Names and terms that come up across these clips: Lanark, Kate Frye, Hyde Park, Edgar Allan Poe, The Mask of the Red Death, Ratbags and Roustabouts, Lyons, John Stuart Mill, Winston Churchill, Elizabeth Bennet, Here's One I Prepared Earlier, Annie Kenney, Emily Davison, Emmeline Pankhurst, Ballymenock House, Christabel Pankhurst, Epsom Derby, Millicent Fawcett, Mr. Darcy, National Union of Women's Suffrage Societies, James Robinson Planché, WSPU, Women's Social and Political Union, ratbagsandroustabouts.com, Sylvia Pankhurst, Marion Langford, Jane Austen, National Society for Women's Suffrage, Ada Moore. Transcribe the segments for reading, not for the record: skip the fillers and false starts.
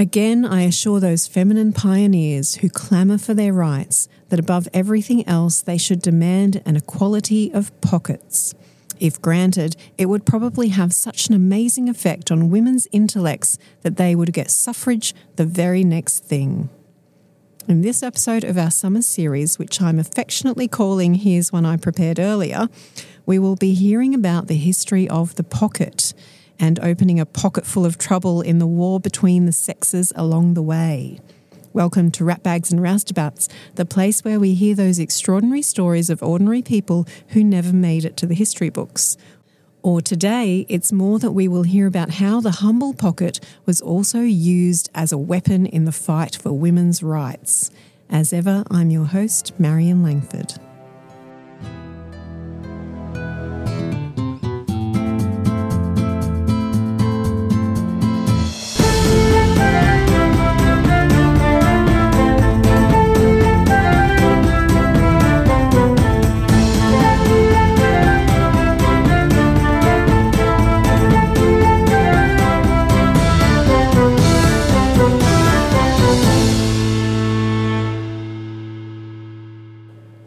Again, I assure those feminine pioneers who clamour for their rights that above everything else they should demand an equality of pockets. If granted, it would probably have such an amazing effect on women's intellects that they would get suffrage the very next thing. In this episode of our summer series, which I'm affectionately calling Here's One I Prepared Earlier, we will be hearing about the history of the pocket and opening a pocket full of trouble in the war between the sexes along the way. Welcome to Ratbags and Roustabouts, the place where we hear those extraordinary stories of ordinary people who never made it to the history books. Or today, it's more that we will hear about how the humble pocket was also used as a weapon in the fight for women's rights. As ever, I'm your host, Marion Langford.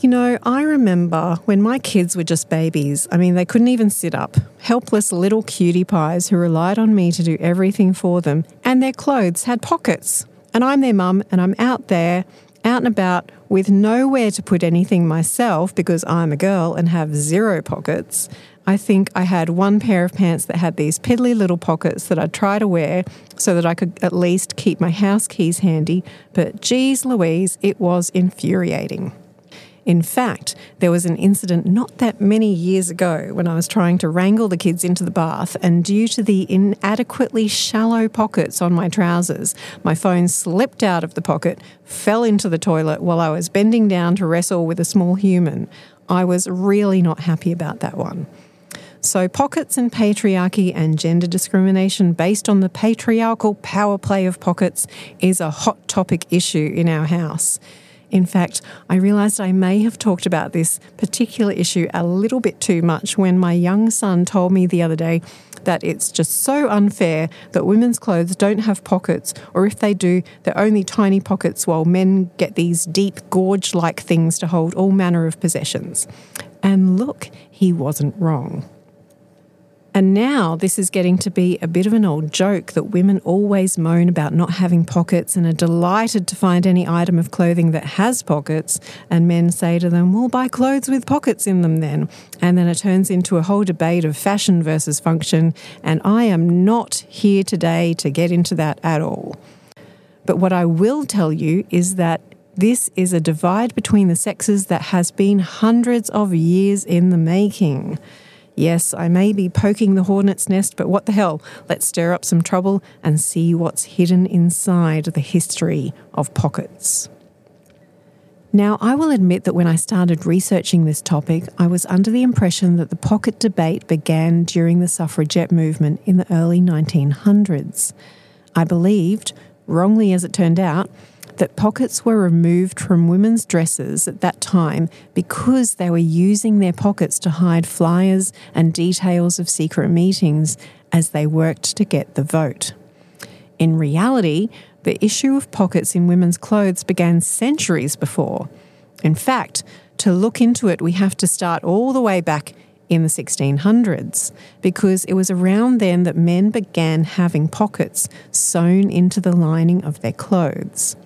You know, I remember when my kids were just babies. I mean, they couldn't even sit up. Helpless little cutie pies who relied on me to do everything for them. And their clothes had pockets. And I'm their mum, and I'm out there, out and about, with nowhere to put anything myself because I'm a girl and have zero pockets. I think I had one pair of pants that had these piddly little pockets that I'd try to wear so that I could at least keep my house keys handy. But geez Louise, it was infuriating. In fact, there was an incident not that many years ago when I was trying to wrangle the kids into the bath, and due to the inadequately shallow pockets on my trousers, my phone slipped out of the pocket, fell into the toilet while I was bending down to wrestle with a small human. I was really not happy about that one. So pockets and patriarchy and gender discrimination based on the patriarchal power play of pockets is a hot topic issue in our house. In fact, I realised I may have talked about this particular issue a little bit too much when my young son told me the other day that it's just so unfair that women's clothes don't have pockets, or if they do, they're only tiny pockets while men get these deep gorge-like things to hold all manner of possessions. And look, he wasn't wrong. And now this is getting to be a bit of an old joke that women always moan about not having pockets and are delighted to find any item of clothing that has pockets, and men say to them, "Well, buy clothes with pockets in them then." And then it turns into a whole debate of fashion versus function, and I am not here today to get into that at all. But what I will tell you is that this is a divide between the sexes that has been hundreds of years in the making. Yes, I may be poking the hornet's nest, but what the hell? Let's stir up some trouble and see what's hidden inside the history of pockets. Now, I will admit that when I started researching this topic, I was under the impression that the pocket debate began during the suffragette movement in the early 1900s. I believed, wrongly as it turned out, that pockets were removed from women's dresses at that time because they were using their pockets to hide flyers and details of secret meetings as they worked to get the vote. In reality, the issue of pockets in women's clothes began centuries before. In fact, to look into it, we have to start all the way back in the 1600s, because it was around then that men began having pockets sewn into the lining of their clothes.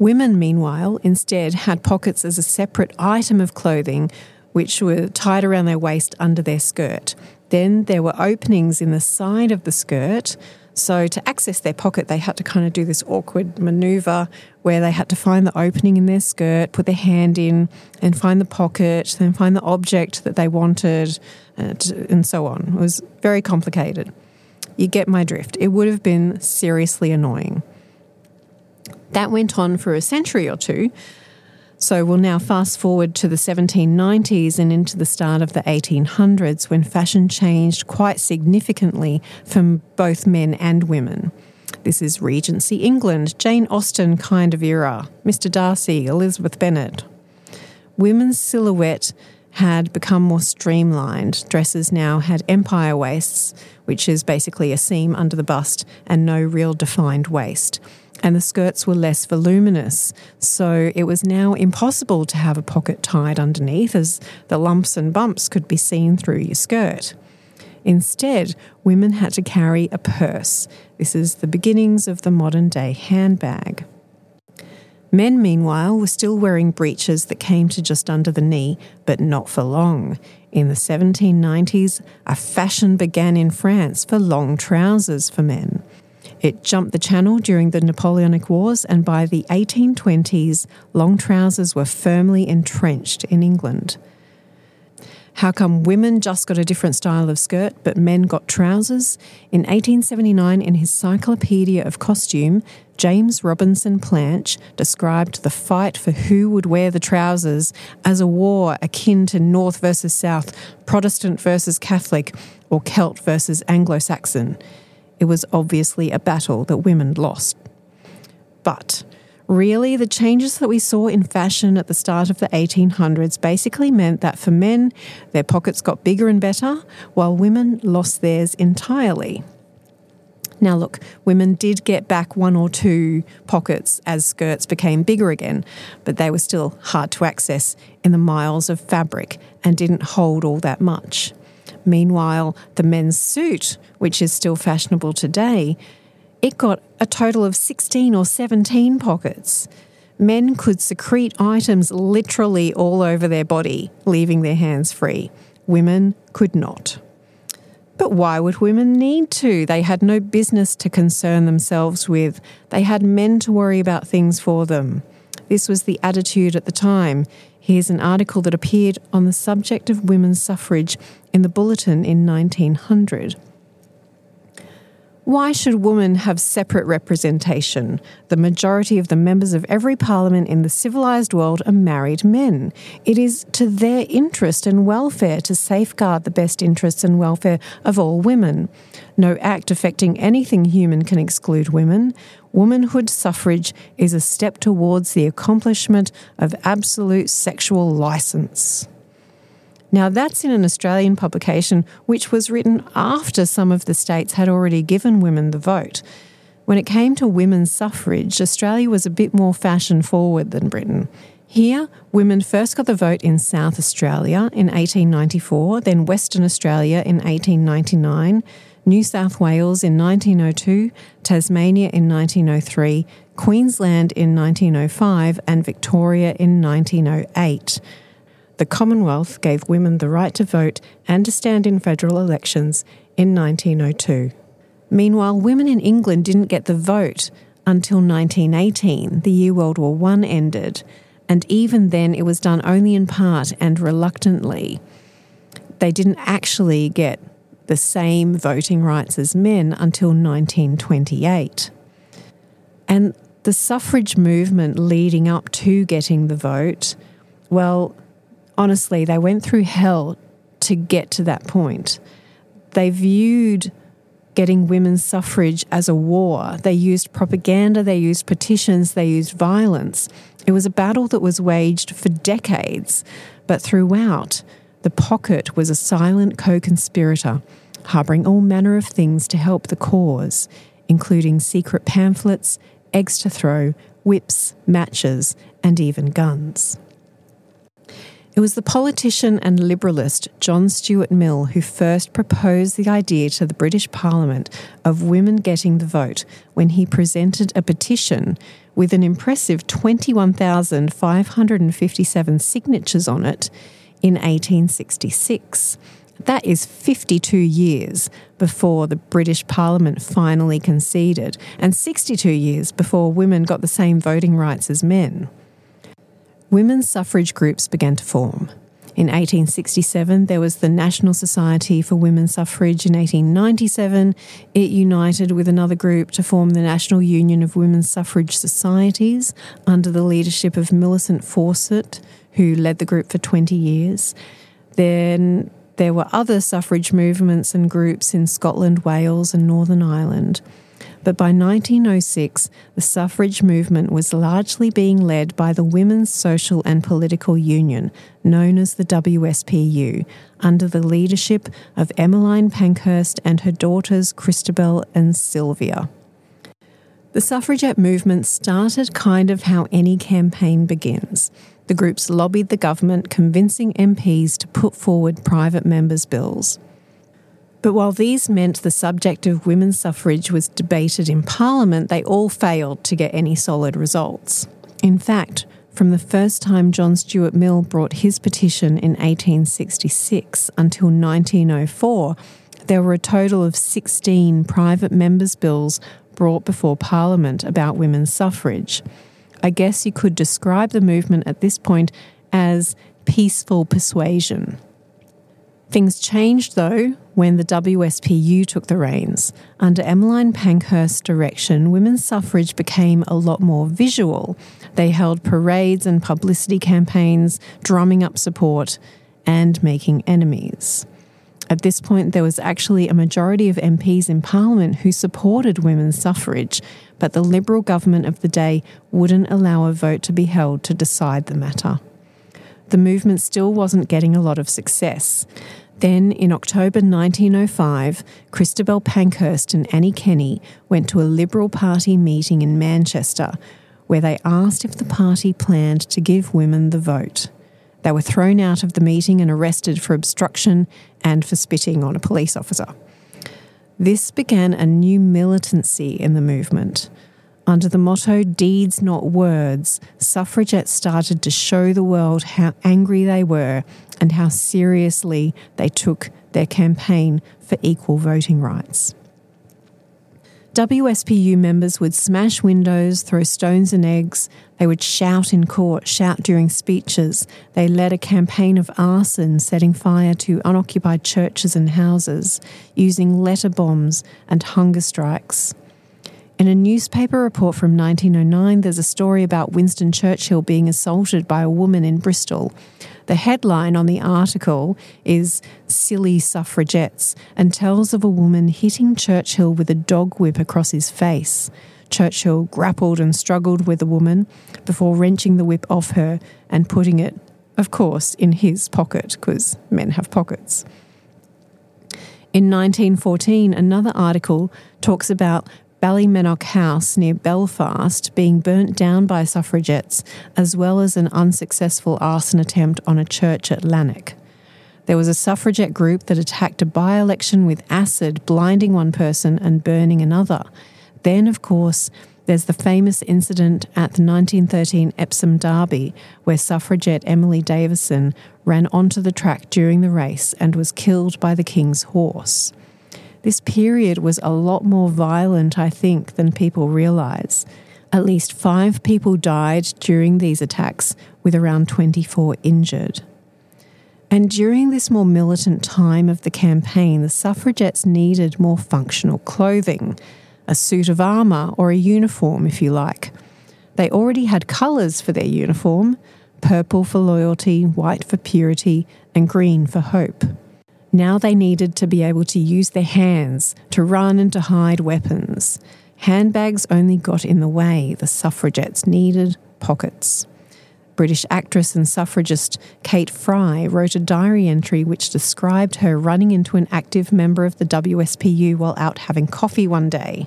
Women, meanwhile, instead had pockets as a separate item of clothing which were tied around their waist under their skirt. Then there were openings in the side of the skirt, so to access their pocket they had to kind of do this awkward manoeuvre where they had to find the opening in their skirt, put their hand in and find the pocket, then find the object that they wanted, and so on. It was very complicated. You get my drift. It would have been seriously annoying. That went on for a century or two, so we'll now fast forward to the 1790s and into the start of the 1800s when fashion changed quite significantly from both men and women. This is Regency England, Jane Austen kind of era, Mr. Darcy, Elizabeth Bennet. Women's silhouette had become more streamlined. Dresses now had empire waists, which is basically a seam under the bust and no real defined waist. And the skirts were less voluminous, so it was now impossible to have a pocket tied underneath, as the lumps and bumps could be seen through your skirt. Instead, women had to carry a purse. This is the beginnings of the modern-day handbag. Men, meanwhile, were still wearing breeches that came to just under the knee, but not for long. In the 1790s, a fashion began in France for long trousers for men. It jumped the channel during the Napoleonic Wars, and by the 1820s, long trousers were firmly entrenched in England. How come women just got a different style of skirt, but men got trousers? In 1879, in his Encyclopedia of Costume, James Robinson Planché described the fight for who would wear the trousers as a war akin to North versus South, Protestant versus Catholic, or Celt versus Anglo-Saxon. It was obviously a battle that women lost. But really, the changes that we saw in fashion at the start of the 1800s basically meant that for men, their pockets got bigger and better, while women lost theirs entirely. Now look, women did get back one or two pockets as skirts became bigger again, but they were still hard to access in the miles of fabric and didn't hold all that much. Meanwhile, the men's suit, which is still fashionable today, it got a total of 16 or 17 pockets. Men could secrete items literally all over their body, leaving their hands free. Women could not. But why would women need to? They had no business to concern themselves with. They had men to worry about things for them. This was the attitude at the time. Here's an article that appeared on the subject of women's suffrage in the Bulletin in 1900. Why should women have separate representation? The majority of the members of every parliament in the civilised world are married men. It is to their interest and welfare to safeguard the best interests and welfare of all women. No act affecting anything human can exclude women. Womanhood suffrage is a step towards the accomplishment of absolute sexual licence. Now, that's in an Australian publication which was written after some of the states had already given women the vote. When it came to women's suffrage, Australia was a bit more fashion-forward than Britain. Here, women first got the vote in South Australia in 1894, then Western Australia in 1899, New South Wales in 1902, Tasmania in 1903, Queensland in 1905, and Victoria in 1908. The Commonwealth gave women the right to vote and to stand in federal elections in 1902. Meanwhile, women in England didn't get the vote until 1918, the year World War I ended, and even then it was done only in part and reluctantly. They didn't actually get the same voting rights as men until 1928. And the suffrage movement leading up to getting the vote, well, honestly, they went through hell to get to that point. They viewed getting women's suffrage as a war. They used propaganda, they used petitions, they used violence. It was a battle that was waged for decades, but throughout, the pocket was a silent co-conspirator, harbouring all manner of things to help the cause, including secret pamphlets, eggs to throw, whips, matches, and even guns. It was the politician and liberalist John Stuart Mill who first proposed the idea to the British Parliament of women getting the vote when he presented a petition with an impressive 21,557 signatures on it in 1866. That is 52 years before the British Parliament finally conceded, and 62 years before women got the same voting rights as men. Women's suffrage groups began to form. In 1867, there was the National Society for Women's Suffrage. In 1897, it united with another group to form the National Union of Women's Suffrage Societies under the leadership of Millicent Fawcett, who led the group for 20 years. Then there were other suffrage movements and groups in Scotland, Wales, and Northern Ireland. but by 1906, the suffrage movement was largely being led by the Women's Social and Political Union, known as the WSPU, under the leadership of Emmeline Pankhurst and her daughters Christabel and Sylvia. The suffragette movement started kind of how any campaign begins. The groups lobbied the government, convincing MPs to put forward private members' bills. But while these meant the subject of women's suffrage was debated in Parliament, they all failed to get any solid results. In fact, from the first time John Stuart Mill brought his petition in 1866 until 1904, there were a total of 16 private members' bills brought before Parliament about women's suffrage. I guess you could describe the movement at this point as peaceful persuasion. Things changed, though, when the WSPU took the reins. Under Emmeline Pankhurst's direction, women's suffrage became a lot more visual. They held parades and publicity campaigns, drumming up support and making enemies. At this point, there was actually a majority of MPs in Parliament who supported women's suffrage, but the Liberal government of the day wouldn't allow a vote to be held to decide the matter. The movement still wasn't getting a lot of success. Then, in October 1905, Christabel Pankhurst and Annie Kenney went to a Liberal Party meeting in Manchester, where they asked if the party planned to give women the vote. They were thrown out of the meeting and arrested for obstruction and for spitting on a police officer. This began a new militancy in the movement. Under the motto, "Deeds not words," suffragettes started to show the world how angry they were and how seriously they took their campaign for equal voting rights. WSPU members would smash windows, throw stones and eggs. They would shout in court, shout during speeches. They led a campaign of arson, setting fire to unoccupied churches and houses, using letter bombs and hunger strikes. In a newspaper report from 1909, there's a story about Winston Churchill being assaulted by a woman in Bristol. The headline on the article is "Silly Suffragettes" and tells of a woman hitting Churchill with a dog whip across his face. Churchill grappled and struggled with the woman before wrenching the whip off her and putting it, of course, in his pocket, because men have pockets. In 1914, another article talks about Ballymenock House near Belfast being burnt down by suffragettes, as well as an unsuccessful arson attempt on a church at Lanark. There was a suffragette group that attacked a by-election with acid, blinding one person and burning another. Then, of course, there's the famous incident at the 1913 Epsom Derby, where suffragette Emily Davison ran onto the track during the race and was killed by the King's horse. This period was a lot more violent, I think, than people realise. At least 5 people died during these attacks, with around 24 injured. And during this more militant time of the campaign, the suffragettes needed more functional clothing, a suit of armour or a uniform, if you like. They already had colours for their uniform: purple for loyalty, white for purity, and green for hope. Now they needed to be able to use their hands, to run and to hide weapons. Handbags only got in the way. The suffragettes needed pockets. British actress and suffragist Kate Frye wrote a diary entry which described her running into an active member of the WSPU while out having coffee one day.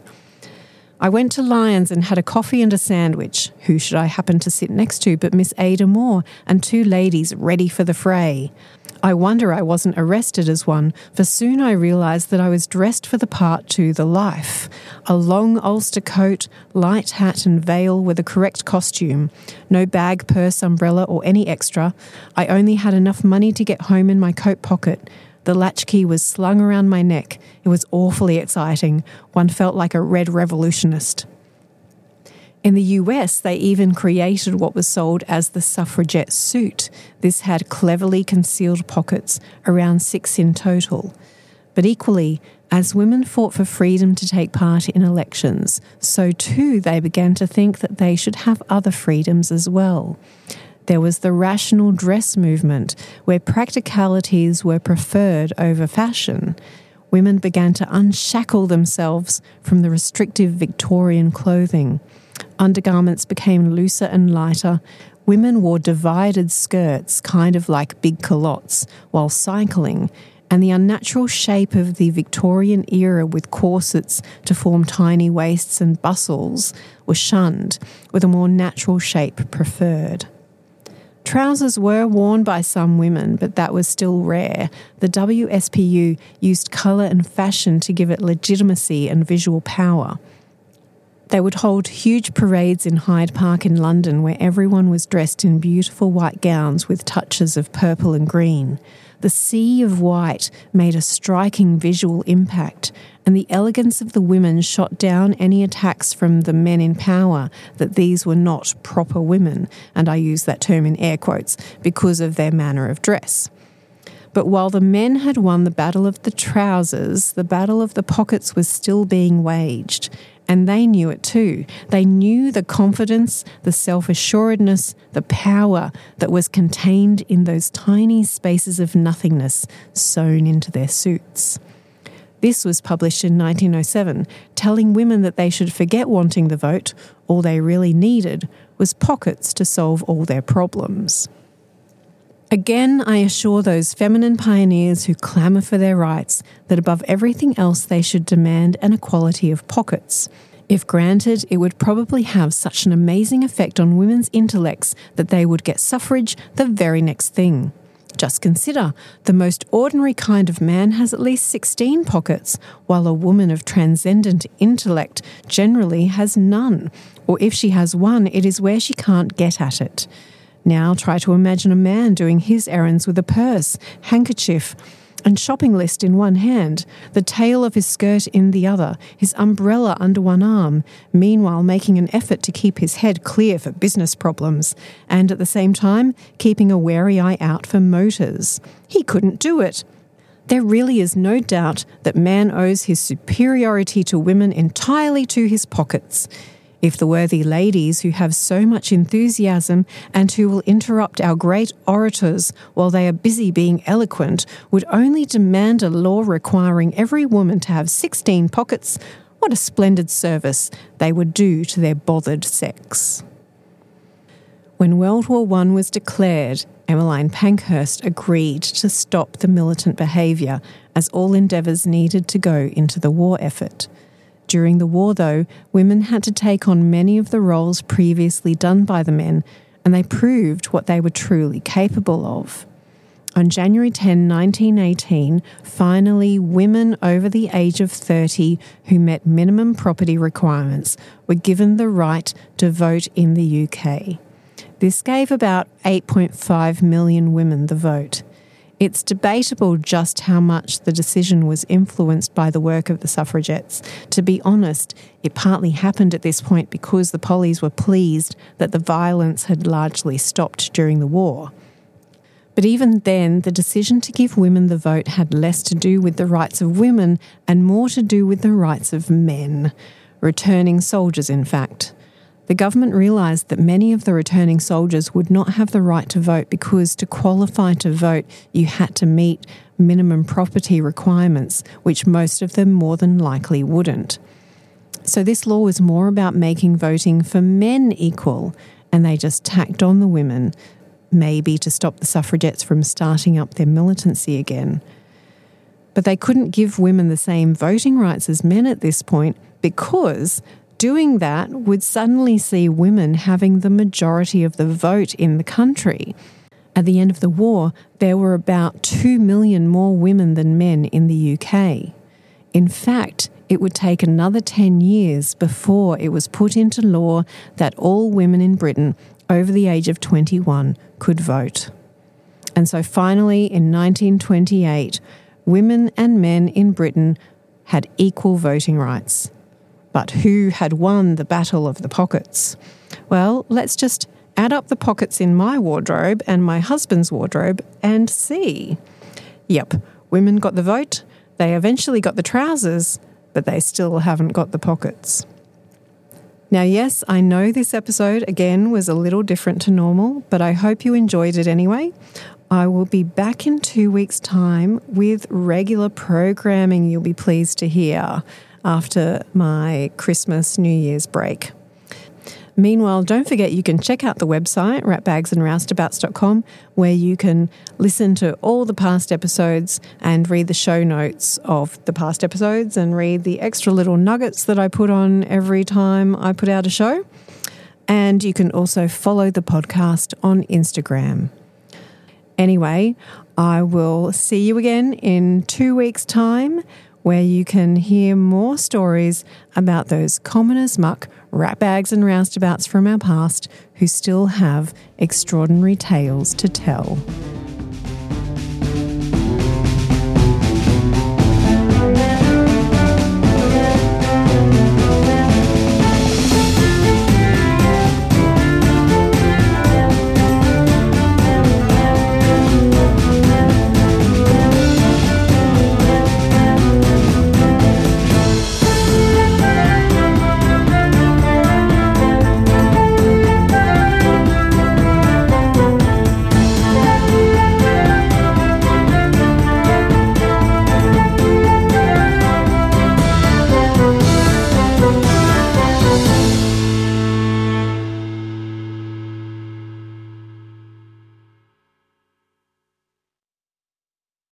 "I went to Lyons and had a coffee and a sandwich. Who should I happen to sit next to but Miss Ada Moore and 2 ladies ready for the fray? I wonder I wasn't arrested as one, for soon I realised that I was dressed for the part to the life. A long Ulster coat, light hat and veil were the correct costume. No bag, purse, umbrella or any extra. I only had enough money to get home in my coat pocket. The latchkey was slung around my neck. It was awfully exciting. One felt like a red revolutionist." In the US, they even created what was sold as the suffragette suit. This had cleverly concealed pockets, around 6 in total. But equally, as women fought for freedom to take part in elections, so too they began to think that they should have other freedoms as well. There was the rational dress movement, where practicalities were preferred over fashion. women began to unshackle themselves from the restrictive Victorian clothing. Undergarments became looser and lighter. Women wore divided skirts, kind of like big culottes, while cycling, and the unnatural shape of the Victorian era with corsets to form tiny waists and bustles was shunned, with a more natural shape preferred. Trousers were worn by some women, but that was still rare. The WSPU used colour and fashion to give it legitimacy and visual power. They would hold huge parades in Hyde Park in London where everyone was dressed in beautiful white gowns with touches of purple and green. The sea of white made a striking visual impact, and the elegance of the women shot down any attacks from the men in power that these were not proper women, and I use that term in air quotes, because of their manner of dress. But while the men had won the battle of the trousers, the battle of the pockets was still being waged. And they knew it too. They knew the confidence, the self-assuredness, the power that was contained in those tiny spaces of nothingness sewn into their suits. This was published in 1907, telling women that they should forget wanting the vote. All they really needed was pockets to solve all their problems. Again, I assure those feminine pioneers who clamour for their rights that above everything else they should demand an equality of pockets. If granted, it would probably have such an amazing effect on women's intellects that they would get suffrage the very next thing. Just consider, the most ordinary kind of man has at least 16 pockets, while a woman of transcendent intellect generally has none, or if she has one, it is where she can't get at it. Now try to imagine a man doing his errands with a purse, handkerchief, and shopping list in one hand, the tail of his skirt in the other, his umbrella under one arm, meanwhile making an effort to keep his head clear for business problems, and at the same time keeping a wary eye out for motors. He couldn't do it. There really is no doubt that man owes his superiority to women entirely to his pockets. If the worthy ladies who have so much enthusiasm and who will interrupt our great orators while they are busy being eloquent would only demand a law requiring every woman to have 16 pockets, what a splendid service they would do to their bothered sex. When World War I was declared, Emmeline Pankhurst agreed to stop the militant behaviour, as all endeavours needed to go into the war effort. During the war, though, women had to take on many of the roles previously done by the men, and they proved what they were truly capable of. On January 10, 1918, finally, women over the age of 30 who met minimum property requirements were given the right to vote in the UK. This gave about 8.5 million women the vote. It's debatable just how much the decision was influenced by the work of the suffragettes. To be honest, it partly happened at this point because the pollies were pleased that the violence had largely stopped during the war. But even then, the decision to give women the vote had less to do with the rights of women and more to do with the rights of men. Returning soldiers, in fact. The government realised that many of the returning soldiers would not have the right to vote because to qualify to vote, you had to meet minimum property requirements, which most of them more than likely wouldn't. So this law was more about making voting for men equal, and they just tacked on the women, maybe to stop the suffragettes from starting up their militancy again. But they couldn't give women the same voting rights as men at this point because doing that would suddenly see women having the majority of the vote in the country. At the end of the war, there were about 2 million more women than men in the UK. In fact, it would take another 10 years before it was put into law that all women in Britain over the age of 21 could vote. And so finally, in 1928, women and men in Britain had equal voting rights. But who had won the battle of the pockets? Well, let's just add up the pockets in my wardrobe and my husband's wardrobe and see. Yep, women got the vote, they eventually got the trousers, but they still haven't got the pockets. Now, yes, I know this episode, again, was a little different to normal, but I hope you enjoyed it anyway. I will be back in 2 weeks' time with regular programming, you'll be pleased to hear, after my Christmas, New Year's break. Meanwhile, don't forget you can check out the website, ratbagsandroustabouts.com, where you can listen to all the past episodes and read the show notes of the past episodes and read the extra little nuggets that I put on every time I put out a show. And you can also follow the podcast on Instagram. Anyway, I will see you again in 2 weeks' time, where you can hear more stories about those common as muck ratbags and roustabouts from our past who still have extraordinary tales to tell.